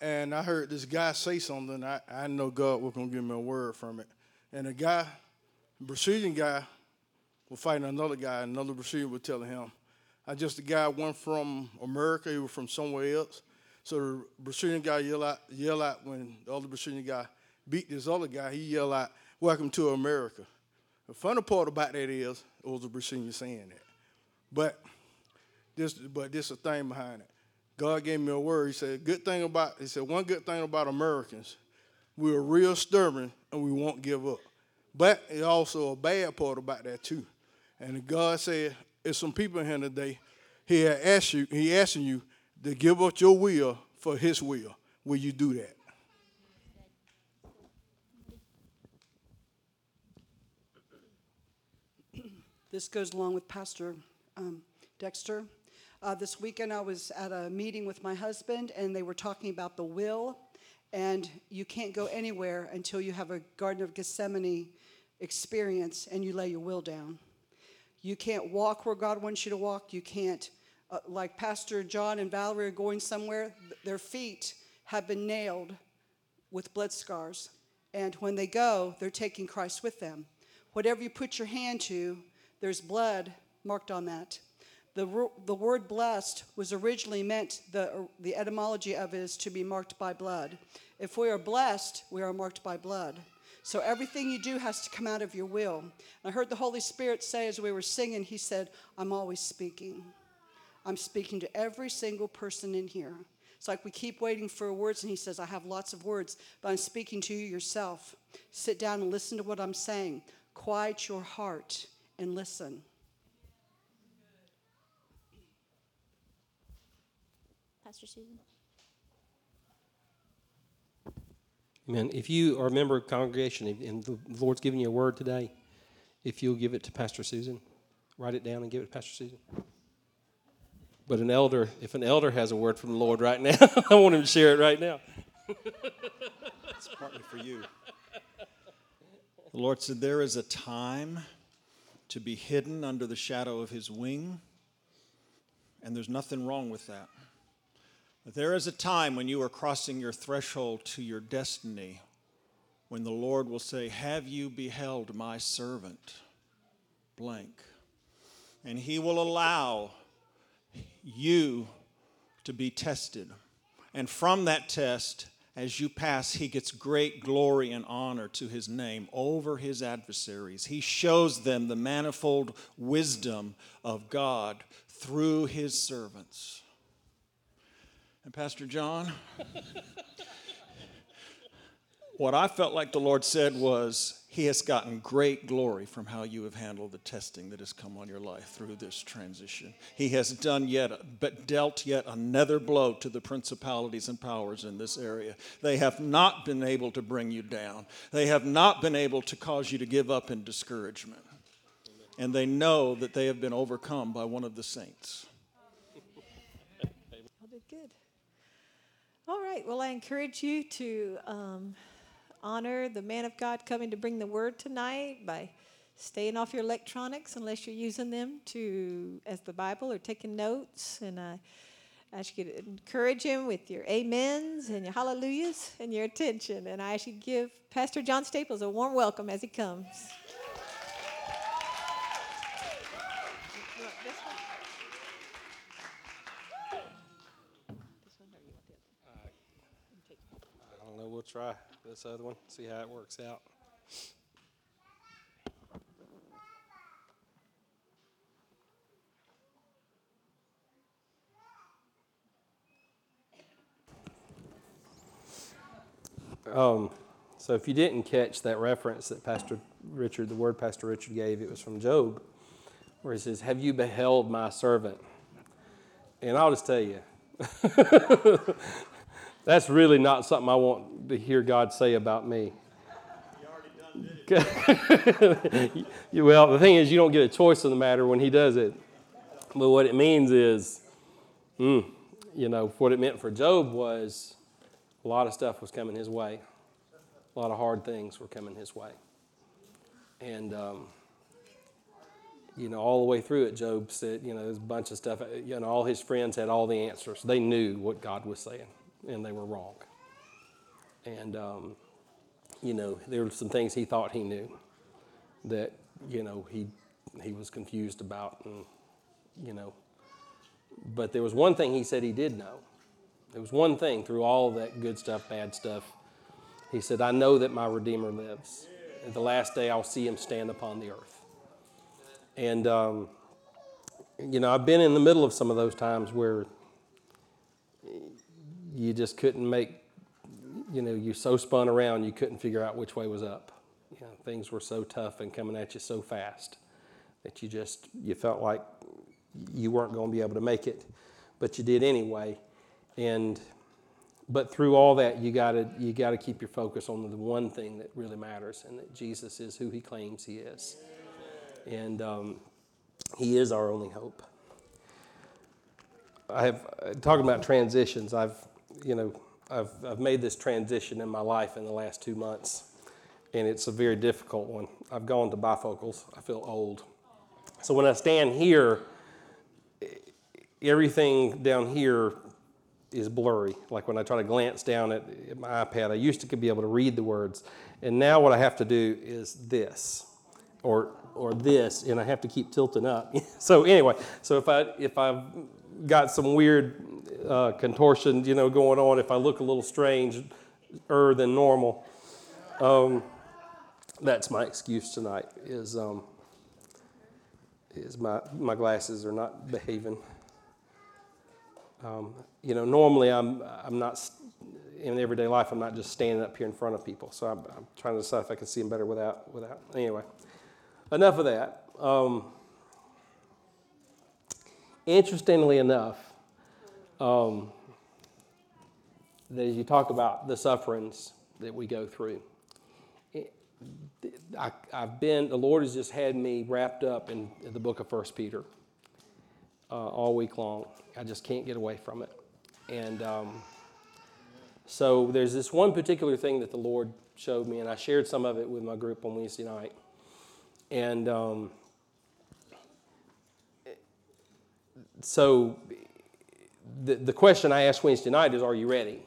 and I heard this guy say something. I know God was going to give me a word from it. And a guy, Brazilian guy, was fighting another guy. Another Brazilian was telling him, the guy went from America. He was from somewhere else. So the Brazilian guy yelled out when the other Brazilian guy beat this other guy. He yelled out, "Welcome to America." The funny part about that is it was a Brazilian saying that. But this is the thing behind it. God gave me a word. He said, one good thing about Americans, we are real stubborn and we won't give up. But it's also a bad part about that too. And God said, there's some people in here today, He asking you to give up your will for His will. Will you do that? This goes along with Pastor Dexter. This weekend I was at a meeting with my husband, and they were talking about the will, and you can't go anywhere until you have a Garden of Gethsemane experience and you lay your will down. You can't walk where God wants you to walk. You can't, like Pastor John and Valerie are going somewhere, their feet have been nailed with blood scars, and when they go, they're taking Christ with them. Whatever you put your hand to, there's blood marked on that. The word blessed was originally meant, the etymology of it is to be marked by blood. If we are blessed, we are marked by blood. So everything you do has to come out of your will. And I heard the Holy Spirit say as we were singing, He said, "I'm always speaking. I'm speaking to every single person in here." It's like we keep waiting for words, and He says, "I have lots of words, but I'm speaking to you yourself. Sit down and listen to what I'm saying. Quiet your heart and listen." Pastor Susan. Amen. If you are a member of a congregation and the Lord's giving you a word today, if you'll give it to Pastor Susan, write it down and give it to Pastor Susan. But if an elder has a word from the Lord right now, I want him to share it right now. It's partly for you. The Lord said, "There is a time to be hidden under the shadow of His wing, and there's nothing wrong with that. But there is a time when you are crossing your threshold to your destiny, when the Lord will say, 'Have you beheld my servant blank?' And He will allow you to be tested. And from that test, as you pass, He gets great glory and honor to His name over His adversaries. He shows them the manifold wisdom of God through His servants." And Pastor John, what I felt like the Lord said was, He has gotten great glory from how you have handled the testing that has come on your life through this transition. He has dealt yet another blow to the principalities and powers in this area. They have not been able to bring you down. They have not been able to cause you to give up in discouragement. And they know that they have been overcome by one of the saints. I did good. All right. Well, I encourage you to honor the man of God coming to bring the word tonight by staying off your electronics unless you're using them as the Bible or taking notes. And I ask you to encourage him with your amens and your hallelujahs and your attention. And I ask you to give Pastor John Staples a warm welcome as he comes. I don't know. We'll try this other one, see how it works out. So if you didn't catch that reference that Pastor Richard gave, it was from Job, where he says, "Have you beheld my servant?" And I'll just tell you, that's really not something I want to hear God say about me. You already done did it. Well, the thing is, you don't get a choice in the matter when He does it. But what it means is, what it meant for Job was a lot of stuff was coming his way. A lot of hard things were coming his way. And, all the way through it, Job said, there's a bunch of stuff. All his friends had all the answers. They knew what God was saying. and they were wrong. And, you know, there were some things he thought he knew that, you know, he was confused about, and, you know. But there was one thing he said he did know. There was one thing through all that good stuff, bad stuff. He said, I know that my Redeemer lives. At the last day, I'll see him stand upon the earth. And, you know, I've been in the middle of some of those times where you just couldn't make, you know, you so spun around, you couldn't figure out which way was up. You know, things were so tough and coming at you so fast that you just, you felt like you weren't going to be able to make it, but you did anyway. And, but through all that, you got to keep your focus on the one thing that really matters, and that Jesus is who he claims he is. And he is our only hope. I have, talking about transitions, I've made this transition in my life in the last 2 months, and it's a very difficult one. I've gone to bifocals. I feel old. So when I stand here, everything down here is blurry. Like when I try to glance down at my iPad, I used to be able to read the words, and now what I have to do is this, or this, and I have to keep tilting up. So anyway, so if I've got some weird contortion, you know, going on, if I look a little stranger than normal, that's my excuse tonight. Is my glasses are not behaving. You know, normally I'm not, in everyday life, I'm not just standing up here in front of people. So I'm trying to decide if I can see them better without. Anyway, enough of that. Interestingly enough, as you talk about the sufferings that we go through, the Lord has just had me wrapped up in the book of 1 Peter. All week long. I just can't get away from it. And so there's this one particular thing that the Lord showed me, and I shared some of it with my group on Wednesday night. And so the question I asked Wednesday night is, are you ready?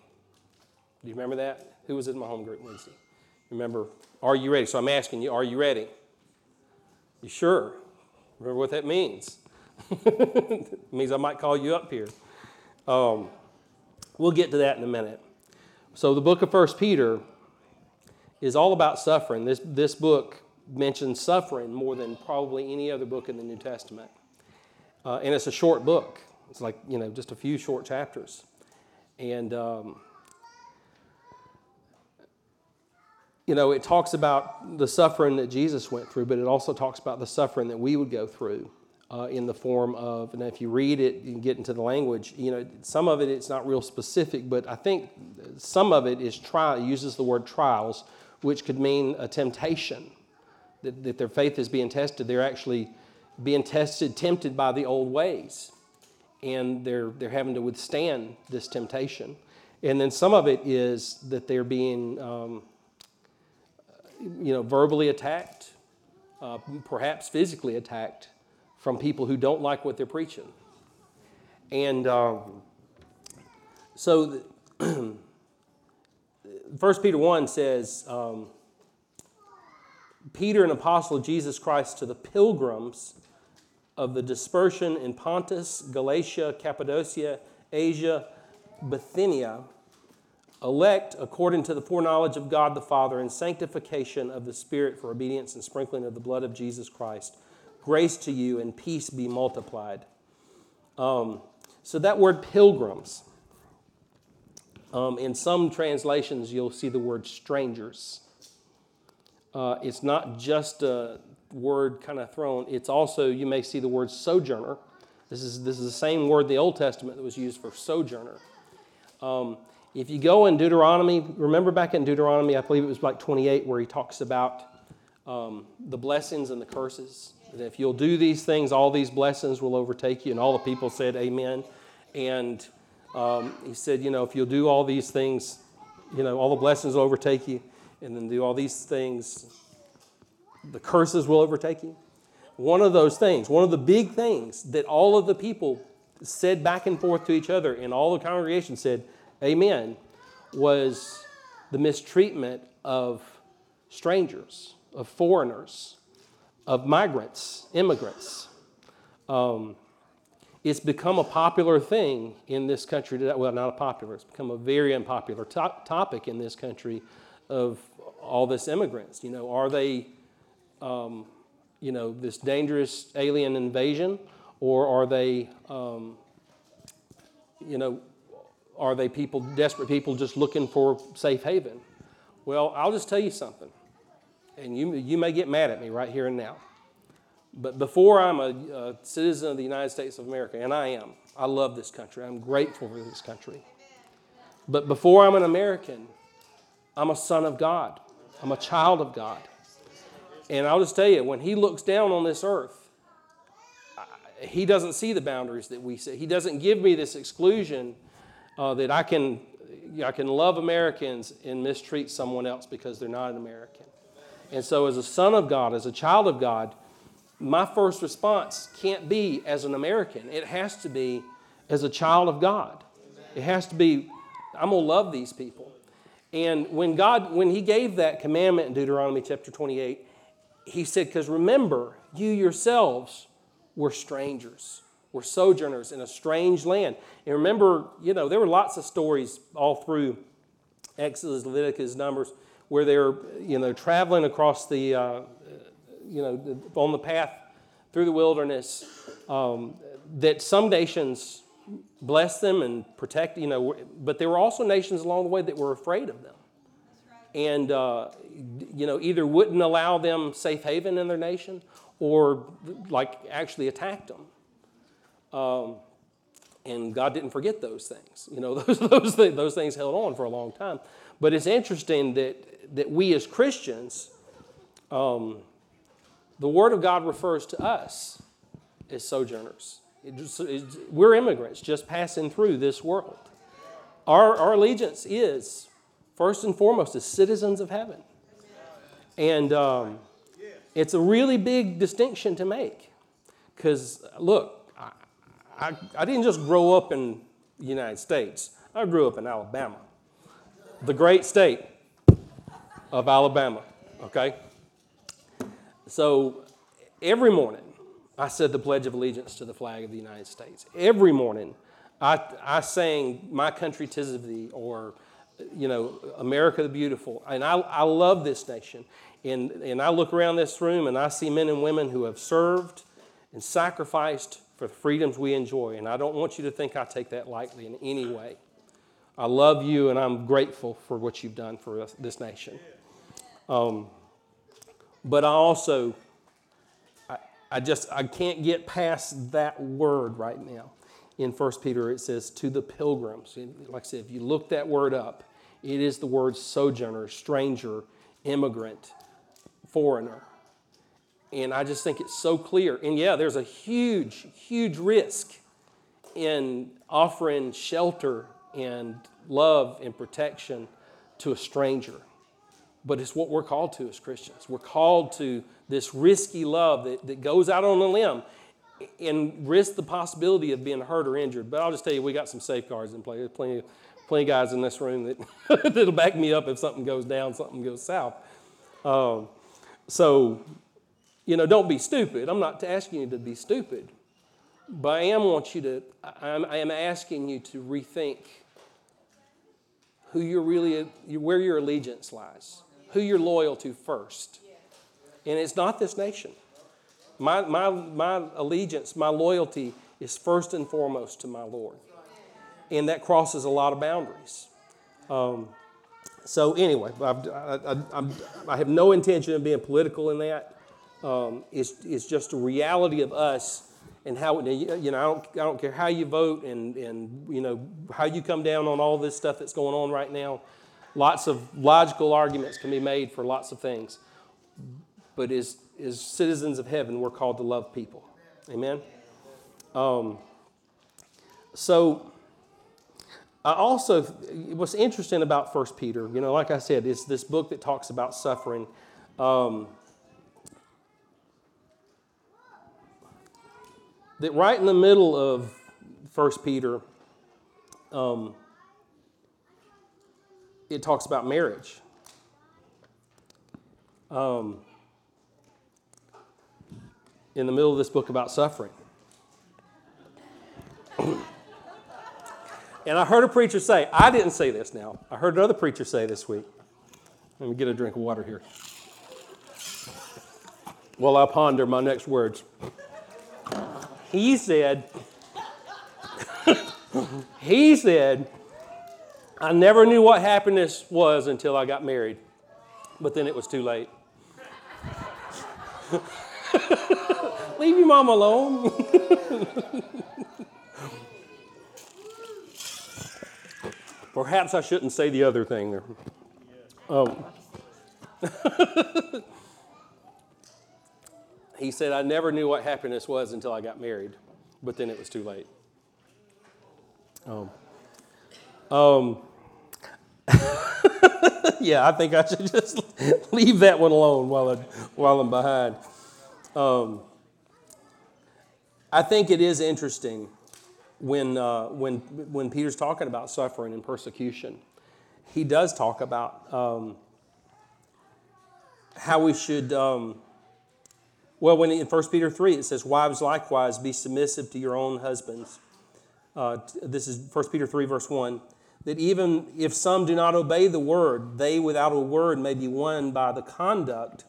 Do you remember that? Who was in my home group Wednesday? Remember, are you ready? So I'm asking you, are you ready? You sure? Remember what that means. It means I might call you up here. We'll get to that in a minute. So the book of 1 Peter is all about suffering. This book mentions suffering more than probably any other book in the New Testament. And it's a short book. It's like, you know, just a few short chapters. And, you know, it talks about the suffering that Jesus went through, but it also talks about the suffering that we would go through. In the form of, and if you read it and get into the language, you know, some of it's not real specific, but I think some of it is uses the word trials, which could mean a temptation, that their faith is being tested. They're actually being tested, tempted by the old ways, and they're having to withstand this temptation. And then some of it is that they're being, you know, verbally attacked, perhaps physically attacked, from people who don't like what they're preaching. And so 1 Peter 1 says, Peter, an apostle of Jesus Christ, to the pilgrims of the dispersion in Pontus, Galatia, Cappadocia, Asia, Bithynia, elect according to the foreknowledge of God the Father and sanctification of the Spirit for obedience and sprinkling of the blood of Jesus Christ, grace to you and peace be multiplied. So that word pilgrims, in some translations you'll see the word strangers. It's not just a word kind of thrown. It's also, you may see the word sojourner. This is the same word in the Old Testament that was used for sojourner. If you go in Deuteronomy, remember back in Deuteronomy, I believe it was like 28, where he talks about the blessings and the curses. And if you'll do these things, all these blessings will overtake you. And all the people said, amen. And he said, you know, if you'll do all these things, you know, all the blessings will overtake you. And then do all these things, the curses will overtake you. One of those things, one of the big things that all of the people said back and forth to each other, and all the congregation said, amen, was the mistreatment of strangers, of foreigners, of migrants, immigrants. It's become a popular thing in this country today. Well, not a popular, it's become a very unpopular topic in this country of all this immigrants. You know, are they, this dangerous alien invasion, or are they, are they people, desperate people just looking for safe haven? Well, I'll just tell you something, and you may get mad at me right here and now. But before I'm a citizen of the United States of America, and I am, I love this country. I'm grateful for this country. But before I'm an American, I'm a son of God. I'm a child of God. And I'll just tell you, when he looks down on this earth, he doesn't see the boundaries that we see. He doesn't give me this exclusion that I can love Americans and mistreat someone else because they're not an American. And so as a son of God, as a child of God, my first response can't be as an American. It has to be as a child of God. Amen. It has to be, I'm going to love these people. And when he gave that commandment in Deuteronomy chapter 28, he said, because remember, you yourselves were strangers, were sojourners in a strange land. And remember, there were lots of stories all through Exodus, Leviticus, Numbers, where they're, traveling across the... on the path through the wilderness, that some nations blessed them and protected, but there were also nations along the way that were afraid of them. Right. And, either wouldn't allow them safe haven in their nation or, actually attacked them. And God didn't forget those things. Those things held on for a long time. But it's interesting that we as Christians... the Word of God refers to us as sojourners. We're immigrants just passing through this world. Our allegiance is, first and foremost, as citizens of heaven. And it's a really big distinction to make. Because, look, I didn't just grow up in the United States. I grew up in Alabama, the great state of Alabama, okay? So every morning, I said the Pledge of Allegiance to the flag of the United States. Every morning, I sang My Country 'Tis of Thee, or, America the Beautiful. And I love this nation. And I look around this room and I see men and women who have served and sacrificed for the freedoms we enjoy. And I don't want you to think I take that lightly in any way. I love you and I'm grateful for what you've done for us, this nation. But I also, I can't get past that word right now. In 1 Peter, it says, to the pilgrims. Like I said, if you look that word up, it is the word sojourner, stranger, immigrant, foreigner. And I just think it's so clear. And yeah, there's a huge, huge risk in offering shelter and love and protection to a stranger. But it's what we're called to as Christians. We're called to this risky love that goes out on a limb and risks the possibility of being hurt or injured. But I'll just tell you, we got some safeguards in place. There's plenty of guys in this room that'll back me up if something goes down, something goes south. Don't be stupid. I'm not asking you to be stupid. But I am asking you to rethink who you're really, where your allegiance lies. Who you're loyal to first. And it's not this nation. My allegiance, my loyalty is first and foremost to my Lord. And that crosses a lot of boundaries. I have no intention of being political in that. It's just a reality of us and how, I don't care how you vote and how you come down on all this stuff that's going on right now. Lots of logical arguments can be made for lots of things. But as citizens of heaven, we're called to love people. Amen? What's interesting about 1 Peter, like I said, it's this book that talks about suffering. That right in the middle of 1 Peter, it talks about marriage. In the middle of this book about suffering. And I heard a preacher say, I didn't say this now. I heard another preacher say this week. Let me get a drink of water here. While I ponder my next words. He said, I never knew what happiness was until I got married, but then it was too late. Leave your mom alone. Perhaps I shouldn't say the other thing there. He said, I never knew what happiness was until I got married, but then it was too late. Yeah, I think I should just leave that one alone while I'm behind. I think it is interesting when Peter's talking about suffering and persecution, he does talk about how we should. When in 1 Peter 3 it says, "Wives likewise be submissive to your own husbands." This is 1 Peter 3 verse 1, that even if some do not obey the word, they without a word may be won by the conduct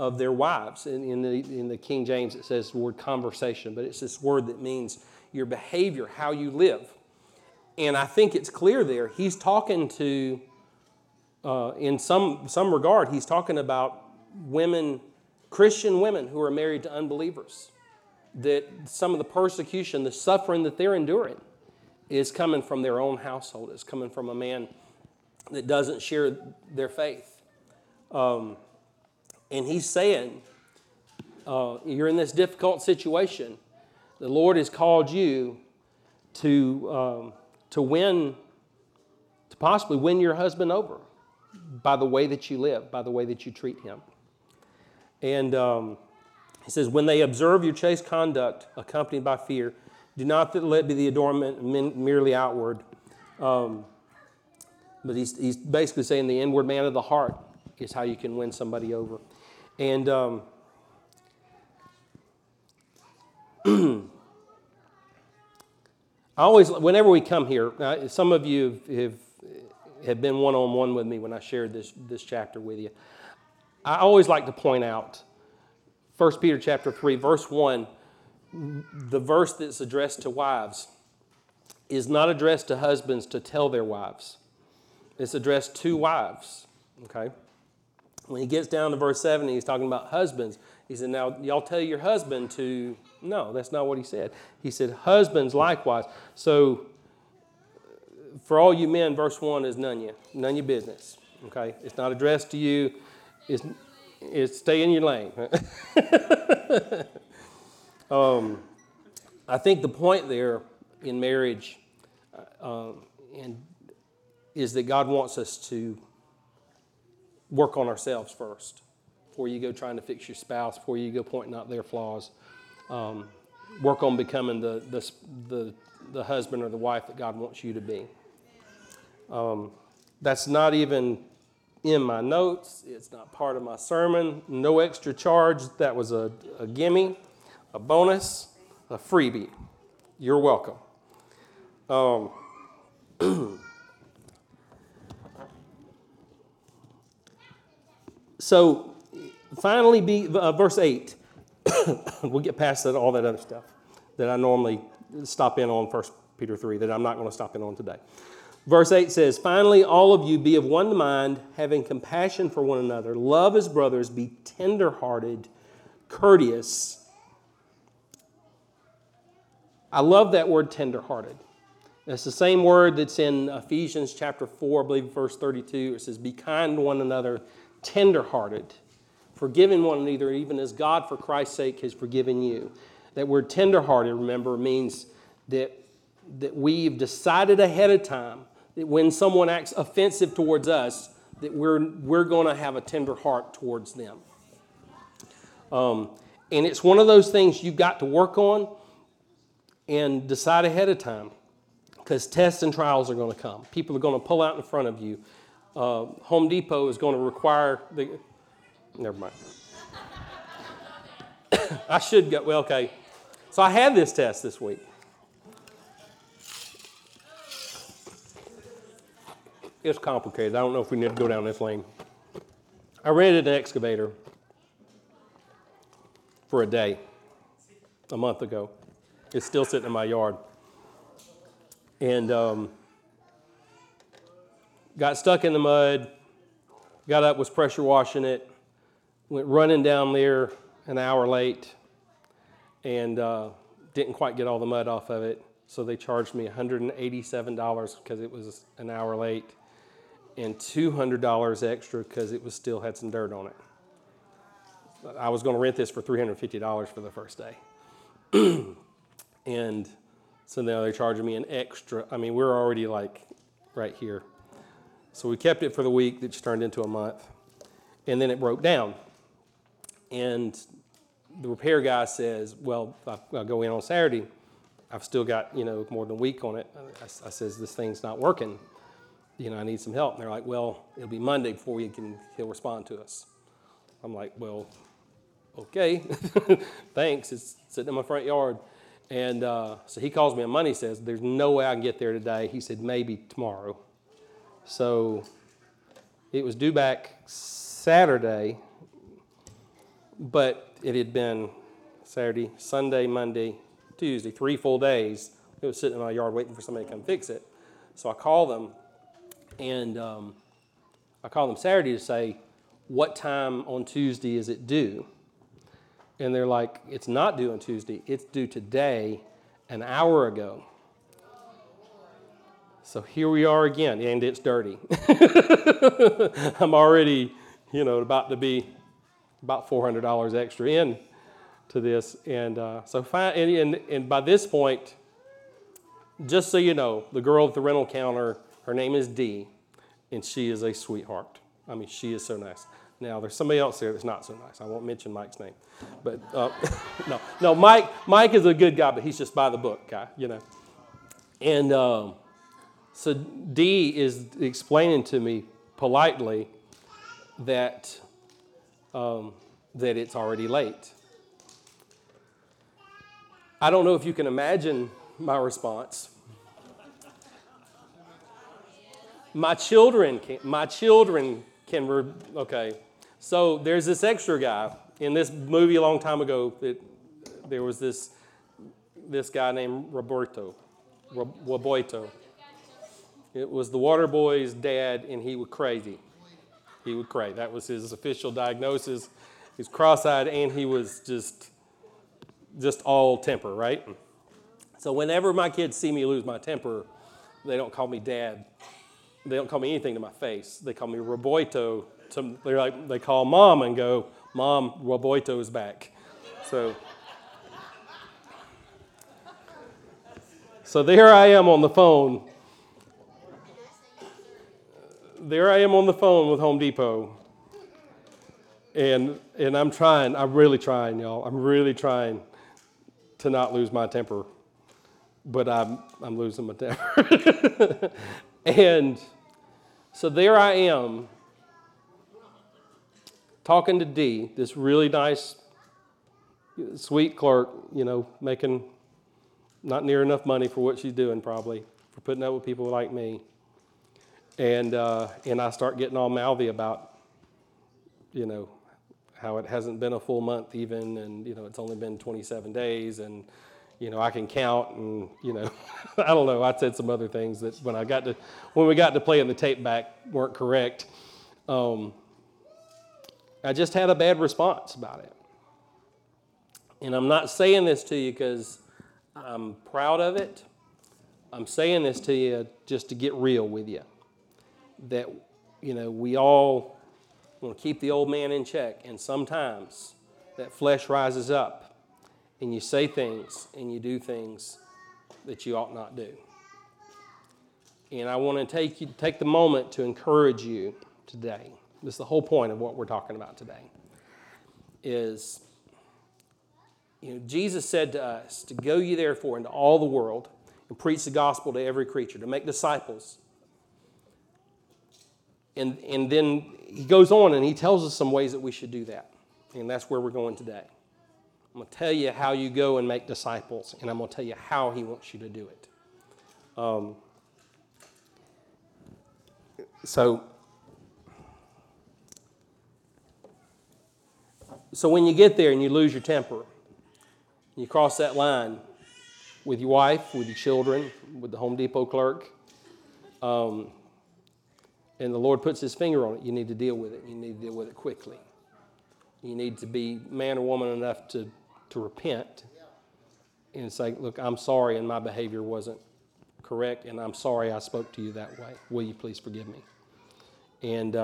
of their wives. In the King James it says the word conversation, but it's this word that means your behavior, how you live. And I think it's clear there. He's talking to, in some regard, he's talking about women, Christian women who are married to unbelievers. That some of the persecution, the suffering that they're enduring is coming from their own household. It's coming from a man that doesn't share their faith. And he's saying, you're in this difficult situation. The Lord has called you to possibly win your husband over by the way that you live, by the way that you treat him. And he says, when they observe your chaste conduct accompanied by fear, do not let it be the adornment merely outward. But he's basically saying the inward man of the heart is how you can win somebody over. And I always, whenever we come here, now some of you have been one-on-one with me when I shared this chapter with you. I always like to point out 1 Peter chapter 3, verse 1, the verse that's addressed to wives is not addressed to husbands to tell their wives. It's addressed to wives, okay? When he gets down to verse 7, he's talking about husbands. He said, now, y'all tell your husband to... No, that's not what he said. He said, husbands likewise. So, for all you men, verse 1 is none your business. Okay? It's not addressed to you. It's stay in your lane. I think the point there in marriage is that God wants us to work on ourselves first. Before you go trying to fix your spouse, before you go pointing out their flaws. Work on becoming the husband or the wife that God wants you to be. That's not even in my notes. It's not part of my sermon. No extra charge. That was a gimme, a bonus, a freebie. You're welcome. So finally, verse 8. We'll get past all that other stuff that I normally stop in on 1 Peter 3 that I'm not going to stop in on today. Verse 8 says, finally, all of you be of one mind, having compassion for one another. Love as brothers, be tenderhearted, courteous. I love that word tenderhearted. That's the same word that's in Ephesians chapter 4, I believe verse 32. It says, be kind to one another, tenderhearted. Forgiving one another, even as God, for Christ's sake, has forgiven you. That word tenderhearted, remember, means that we've decided ahead of time that when someone acts offensive towards us, that we're going to have a tender heart towards them. And it's one of those things you've got to work on and decide ahead of time because tests and trials are going to come. People are going to pull out in front of you. Home Depot is going to require the... Never mind. I should go... Well, okay. So I had this test this week. It's complicated. I don't know if we need to go down this lane. I rented an excavator for a day a month ago. It's still sitting in my yard. And got stuck in the mud, got up, was pressure washing it, went running down there an hour late, and didn't quite get all the mud off of it. So they charged me $187 because it was an hour late, and $200 extra because it was still had some dirt on it. I was going to rent this for $350 for the first day. And so now they're charging me an extra. I mean, we're already like right here. So we kept it for the week. That just turned into a month. And then it broke down. And the repair guy says, well, I'll go in on Saturday. I've still got, more than a week on it. I says, this thing's not working. I need some help. And they're like, well, it'll be Monday before he'll respond to us. I'm like, well, okay. Thanks. It's sitting in my front yard. And so he calls me on Monday. He says, there's no way I can get there today. He said, maybe tomorrow. So it was due back Saturday, but it had been Saturday, Sunday, Monday, Tuesday, 3 full days. It was sitting in my yard waiting for somebody to come fix it. So I called them, and I called them Saturday to say, what time on Tuesday is it due? And they're like, it's not due on Tuesday. It's due today, an hour ago. So here we are again, and it's dirty. I'm already, about to be about $400 extra in to this. And so fine. And by this point, just so you know, the girl at the rental counter, her name is Dee, and she is a sweetheart. I mean, she is so nice. Now, there's somebody else there that's not so nice. I won't mention Mike's name. But no, Mike is a good guy, but he's just by the book guy, And so Dee is explaining to me politely that that it's already late. I don't know if you can imagine my response. Okay. So there's this extra guy in this movie a long time ago. There was this guy named Roberto. It was the water boy's dad, and he was crazy. He would cray. That was his official diagnosis. He's cross-eyed, and he was just all temper, right? So whenever my kids see me lose my temper, they don't call me dad. They don't call me anything to my face. They call me Roberto. They call mom and go, Mom, Roberto's back. So there I am on the phone. There I am on the phone with Home Depot. And I'm trying. I'm really trying, y'all. I'm really trying to not lose my temper. But I'm losing my temper. And so there I am talking to Dee, this really nice, sweet clerk, making not near enough money for what she's doing probably, for putting up with people like me. And I start getting all mouthy about, how it hasn't been a full month even, and, it's only been 27 days, and, I can count, and, I don't know. I said some other things that when we got to playing the tape back weren't correct. I just had a bad response about it. And I'm not saying this to you because I'm proud of it. I'm saying this to you just to get real with you. That, we all want to keep the old man in check. And sometimes that flesh rises up and you say things and you do things that you ought not do. And I want to take the moment to encourage you today. This is the whole point of what we're talking about today. Is, Jesus said to us, to go ye therefore into all the world and preach the gospel to every creature, to make disciples. And then he goes on and he tells us some ways that we should do that. And that's where we're going today. I'm going to tell you how you go and make disciples, and I'm going to tell you how he wants you to do it. So when you get there and you lose your temper, you cross that line with your wife, with your children, with the Home Depot clerk, and the Lord puts his finger on it, you need to deal with it. You need to deal with it quickly. You need to be man or woman enough to repent and say, look, I'm sorry and my behavior wasn't correct, and I'm sorry I spoke to you that way. Will you please forgive me? And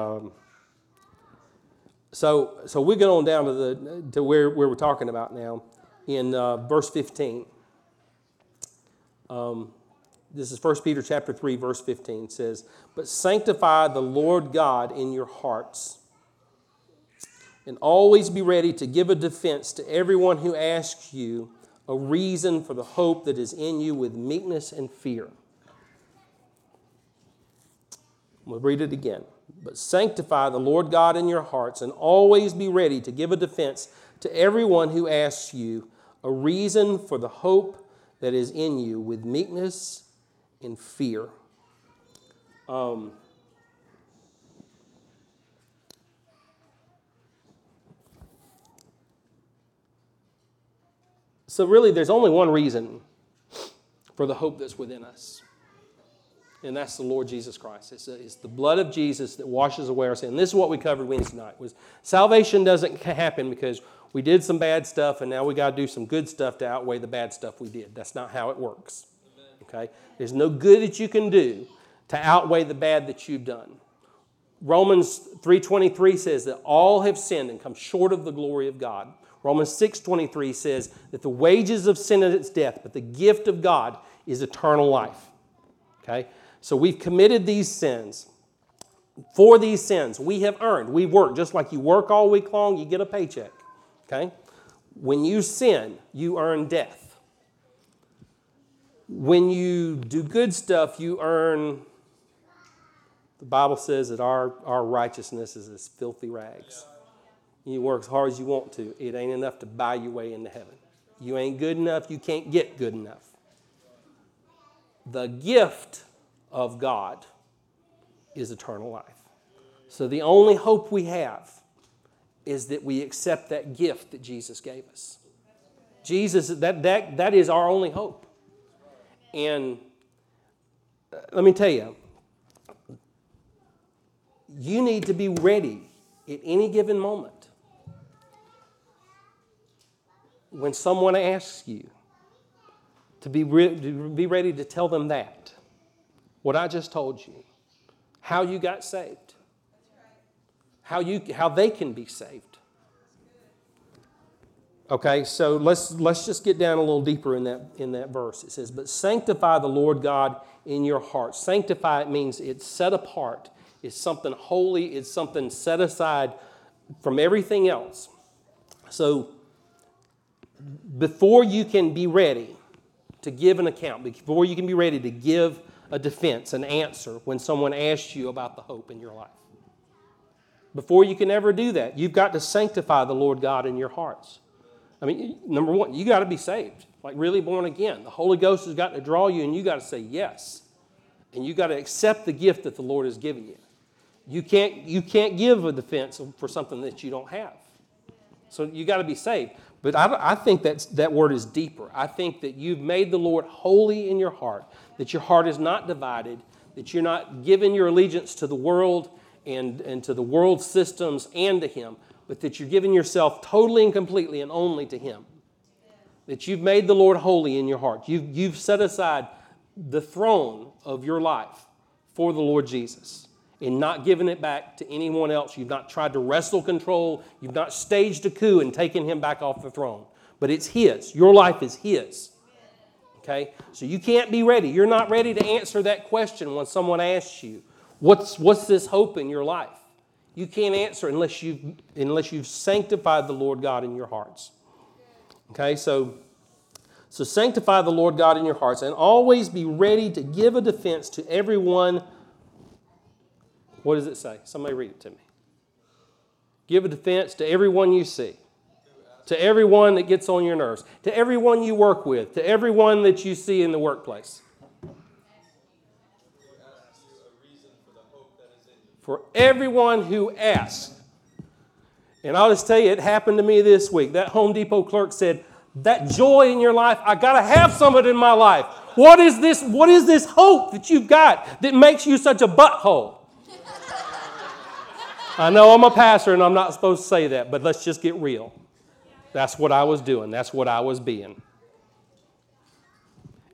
so we get on down to where we're talking about now in verse 15. This is 1 Peter chapter 3, verse 15. It says, but sanctify the Lord God in your hearts, and always be ready to give a defense to everyone who asks you a reason for the hope that is in you with meekness and fear. We'll read it again. But sanctify the Lord God in your hearts, and always be ready to give a defense to everyone who asks you a reason for the hope that is in you with meekness and fear. So really, there's only one reason for the hope that's within us, and that's the Lord Jesus Christ. It's the blood of Jesus that washes away our sin. And this is what we covered Wednesday night, was salvation doesn't happen because we did some bad stuff, and now we got to do some good stuff to outweigh the bad stuff we did. That's not how it works, okay? There's no good that you can do to outweigh the bad that you've done. Romans 3:23 says that all have sinned and come short of the glory of God. Romans 6:23 says that the wages of sin is death, but the gift of God is eternal life. Okay? So we've committed these sins. For these sins, we have earned. We work. Just like you work all week long, you get a paycheck. Okay? When you sin, you earn death. When you do good stuff, you earn... The Bible says that our righteousness is as filthy rags. You work as hard as you want to. It ain't enough to buy your way into heaven. You ain't good enough. You can't get good enough. The gift of God is eternal life. So the only hope we have is that we accept that gift that Jesus gave us. Jesus, that is our only hope. And let me tell you, you need to be ready at any given moment. When someone asks you to be ready to tell them that, what I just told you, how you got saved, how they can be saved. Okay, so let's just get down a little deeper in that verse. It says, "But sanctify the Lord God in your heart." Sanctify, it means it's set apart. It's something holy. It's something set aside from everything else. So before you can be ready to give an account, before you can be ready to give a defense, an answer, when someone asks you about the hope in your life, before you can ever do that, you've got to sanctify the Lord God in your hearts. I mean, number one, you got to be saved, like really born again. The Holy Ghost has got to draw you, and you got to say yes, and you got to accept the gift that the Lord has given you. You can't give a defense for something that you don't have. So you got to be saved. But I think that word is deeper. I think that you've made the Lord holy in your heart, that your heart is not divided, that you're not giving your allegiance to the world and to the world systems and to Him, but that you're giving yourself totally and completely and only to Him. That you've made the Lord holy in your heart. You've set aside the throne of your life for the Lord Jesus, and not giving it back to anyone else. You've not tried to wrestle control. You've not staged a coup and taken Him back off the throne. But it's His. Your life is His. Okay? So you can't be ready. You're not ready to answer that question when someone asks you, what's this hope in your life? You can't answer unless you've sanctified the Lord God in your hearts. Okay? So sanctify the Lord God in your hearts, and always be ready to give a defense to everyone What does it say? Somebody read it to me. Give a defense to everyone you see, to everyone that gets on your nerves, to everyone you work with, to everyone that you see in the workplace. For everyone who asks. And I'll just tell you, it happened to me this week. That Home Depot clerk said, that joy in your life, I got to have some of it in my life. What is this hope that you've got that makes you such a butthole? I know I'm a pastor and I'm not supposed to say that, but let's just get real. That's what I was doing. That's what I was being.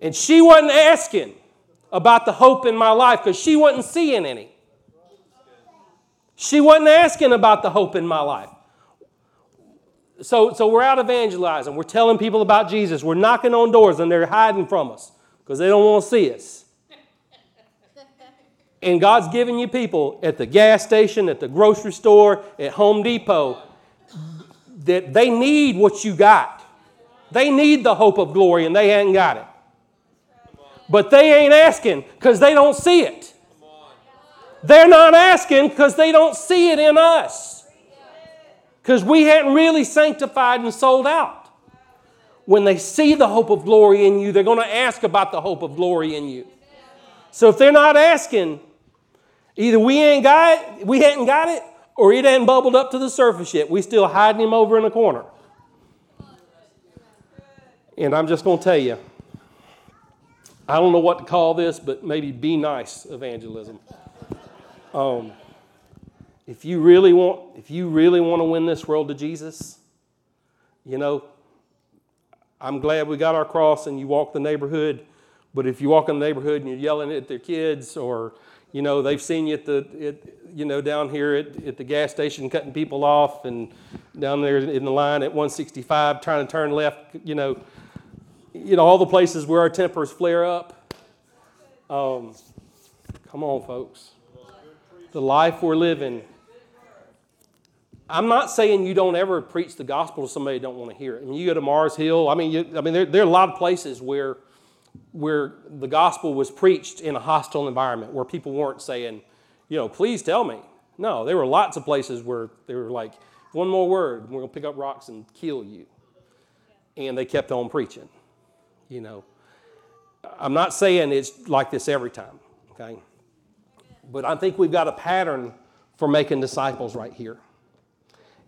And she wasn't asking about the hope in my life because she wasn't seeing any. She wasn't asking about the hope in my life. So we're out evangelizing. We're telling people about Jesus. We're knocking on doors and they're hiding from us because they don't want to see us. And God's giving you people at the gas station, at the grocery store, at Home Depot, that they need what you got. They need the hope of glory and they ain't got it. But they ain't asking because they don't see it. They're not asking because they don't see it in us. Because we hadn't really sanctified and sold out. When they see the hope of glory in you, they're going to ask about the hope of glory in you. So if they're not asking, either we hadn't got it, or it hadn't bubbled up to the surface yet. We still hiding him over in the corner. And I'm just going to tell you, I don't know what to call this, but maybe be nice evangelism. If you really want to win this world to Jesus, you know, I'm glad we got our cross and you walk the neighborhood. But if you walk in the neighborhood and you're yelling at their kids or, you know, they've seen you down here at the gas station cutting people off and down there in the line at 165 trying to turn left, you know, all the places where our tempers flare up. Come on, folks. The life we're living. I'm not saying you don't ever preach the gospel to somebody who don't want to hear it. And you go to Mars Hill. There are a lot of places where the gospel was preached in a hostile environment where people weren't saying, you know, please tell me. No, there were lots of places where they were like, one more word, we're going to pick up rocks and kill you. And they kept on preaching, you know. I'm not saying it's like this every time, okay? But I think we've got a pattern for making disciples right here.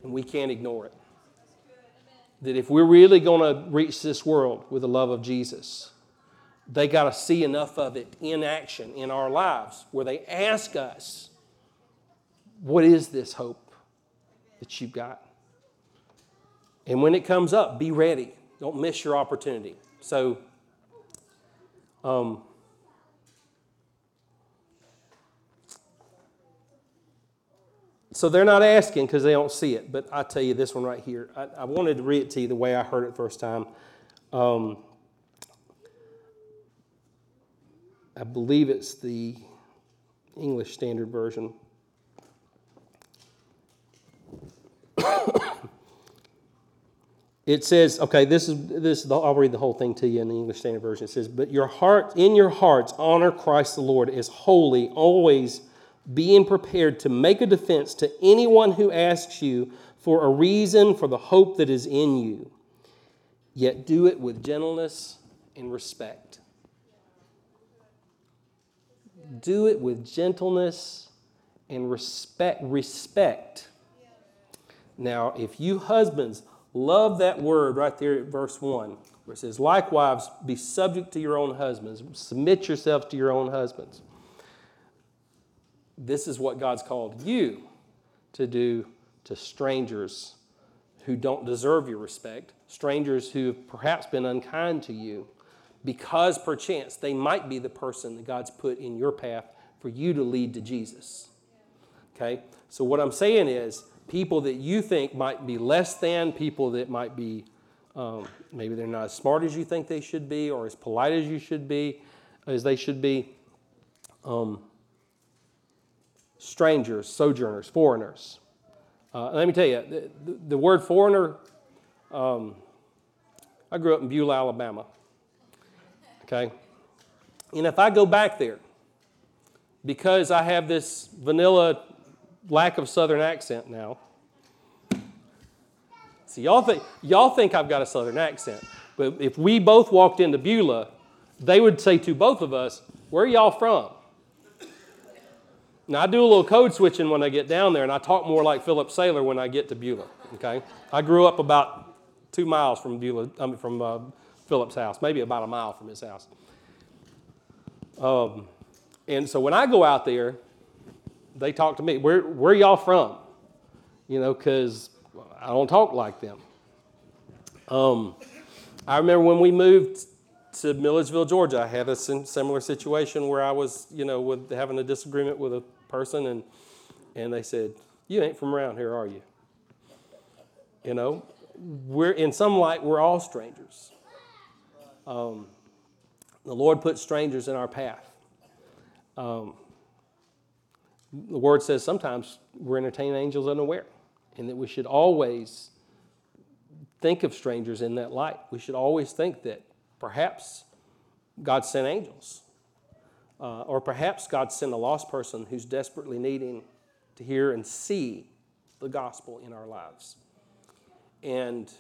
And we can't ignore it. That if we're really going to reach this world with the love of Jesus, they got to see enough of it in action in our lives where they ask us, what is this hope that you've got? And when it comes up, be ready. Don't miss your opportunity. So, so they're not asking because they don't see it. But I tell you this one right here. I wanted to read it to you the way I heard it first time. I believe it's the English Standard Version. It says, okay, I'll read the whole thing to you in the English Standard Version. It says, but in your hearts, honor Christ the Lord as holy, always being prepared to make a defense to anyone who asks you for a reason for the hope that is in you. Yet do it with gentleness and respect. Do it with gentleness and respect. Respect. Now, if you husbands love that word right there at verse 1, where it says, like wives, be subject to your own husbands. Submit yourselves to your own husbands. This is what God's called you to do to strangers who don't deserve your respect, strangers who have perhaps been unkind to you, because perchance they might be the person that God's put in your path for you to lead to Jesus. Okay? So what I'm saying is people that you think might be less than, people that might be, maybe they're not as smart as you think they should be or as polite as you should be, as they should be. Strangers, sojourners, foreigners. Let me tell you, the word foreigner, I grew up in Beulah, Alabama. Okay. And if I go back there, because I have this vanilla lack of Southern accent now. See, y'all think I've got a Southern accent, but if we both walked into Beulah, they would say to both of us, "Where are y'all from?" Now, I do a little code switching when I get down there, and I talk more like Philip Saylor when I get to Beulah, okay? I grew up about 2 miles from Beulah, from Philip's house, maybe about a mile from his house. And so when I go out there, they talk to me, where y'all from? You know, because I don't talk like them. I remember when we moved to Milledgeville, Georgia, I had a similar situation where I was, with having a disagreement with a person, and they said, "You ain't from around here, are you?" We're in some light, we're all strangers. The Lord put strangers in our path. The Word says sometimes we're entertaining angels unaware, and that we should always think of strangers in that light. We should always think that perhaps God sent angels, or perhaps God sent a lost person who's desperately needing to hear and see the gospel in our lives. And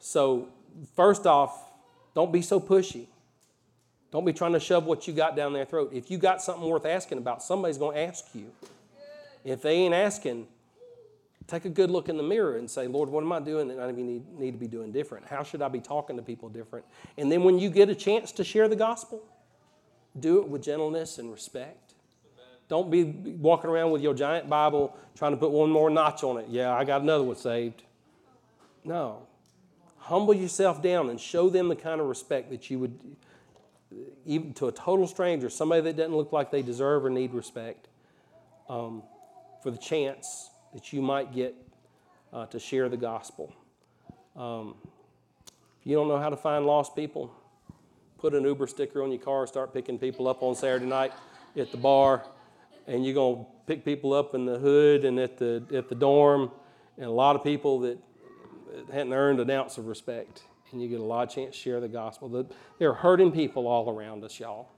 so, first off, don't be so pushy. Don't be trying to shove what you got down their throat. If you got something worth asking about, somebody's going to ask you. If they ain't asking, take a good look in the mirror and say, "Lord, what am I doing that I need to be doing different? How should I be talking to people different?" And then when you get a chance to share the gospel, do it with gentleness and respect. Amen. Don't be walking around with your giant Bible trying to put one more notch on it. Yeah, I got another one saved. No. Humble yourself down and show them the kind of respect that you would... even to a total stranger, somebody that doesn't look like they deserve or need respect, for the chance that you might get to share the gospel. If you don't know how to find lost people, put an Uber sticker on your car, start picking people up on Saturday night at the bar, and you're going to pick people up in the hood and at the dorm, and a lot of people that hadn't earned an ounce of respect. And you get a lot of chance to share the gospel. There are hurting people all around us, y'all.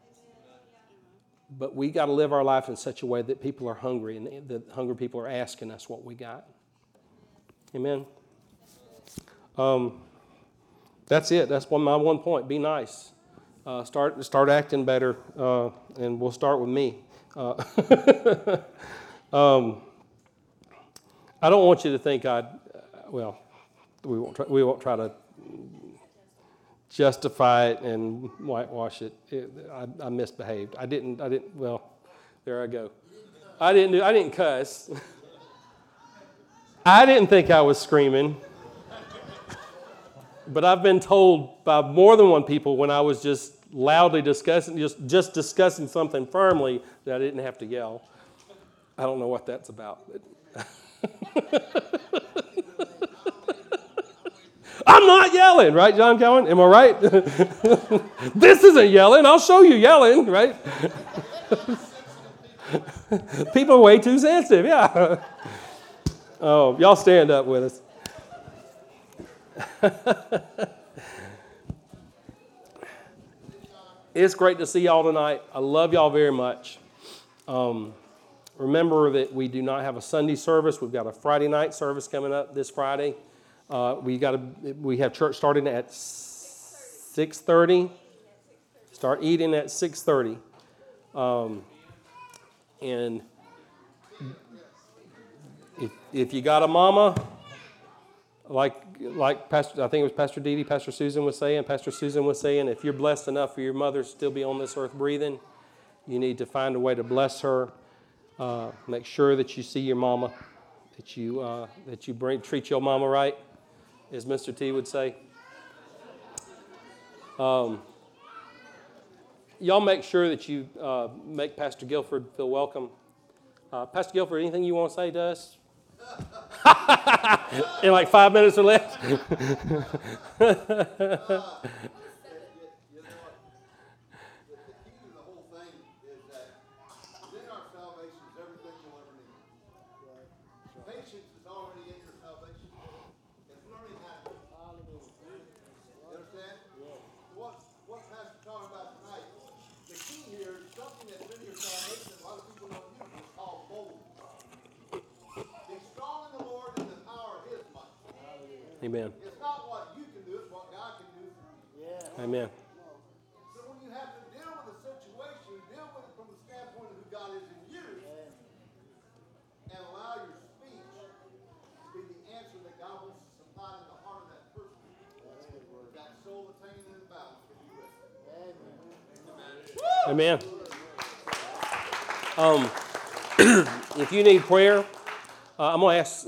But we got to live our life in such a way that people are hungry, and the hungry people are asking us what we got. Amen. That's it. That's my one point. Be nice. Start acting better, and we'll start with me. I don't want you to think we won't try to justify it and whitewash it. I misbehaved. I didn't. Well, there I go. I didn't cuss. I didn't think I was screaming. But I've been told by more than one people when I was just loudly discussing, just discussing something firmly, that I didn't have to yell. I don't know what that's about. But I'm not yelling, right, John Cowan? Am I right? This isn't yelling. I'll show you yelling, right? People are way too sensitive, yeah. Oh, y'all stand up with us. It's great to see y'all tonight. I love y'all very much. Remember that we do not have a Sunday service. We've got a Friday night service coming up this Friday. We have church starting at 6:30. Start eating at 6:30, and if you got a mama, like Pastor, I think it was Pastor Dee Dee, Pastor Susan was saying, if you're blessed enough for your mother to still be on this earth breathing, you need to find a way to bless her. Make sure that you see your mama, that you treat your mama right, as Mr. T would say. Y'all make sure that you make Pastor Guilford feel welcome. Pastor Guilford, anything you want to say to us? In like 5 minutes or less? Amen. It's not what you can do, it's what God can do through you. Yeah. Amen. So when you have to deal with a situation, you deal with it from the standpoint of who God is in you, and allow your speech to be the answer that God wants to supply in the heart of that person. That's good word. That soul attaining and balance can be rested. Amen. Amen. If you need prayer, I'm going to ask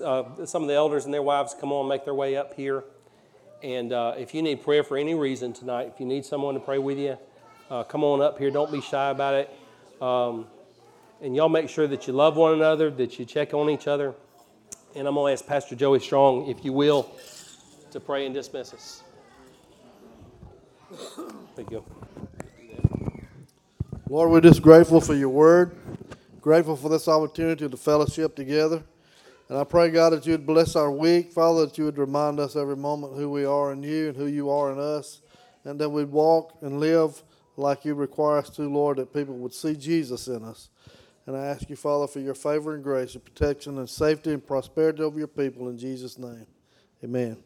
some of the elders and their wives to come on and make their way up here. And if you need prayer for any reason tonight, if you need someone to pray with you, come on up here. Don't be shy about it. And y'all make sure that you love one another, that you check on each other. And I'm going to ask Pastor Joey Strong, if you will, to pray and dismiss us. Thank you. Lord, we're just grateful for your word, grateful for this opportunity to fellowship together. And I pray, God, that you would bless our week. Father, that you would remind us every moment who we are in you and who you are in us. And that we'd walk and live like you require us to, Lord, that people would see Jesus in us. And I ask you, Father, for your favor and grace and protection and safety and prosperity over your people in Jesus' name. Amen.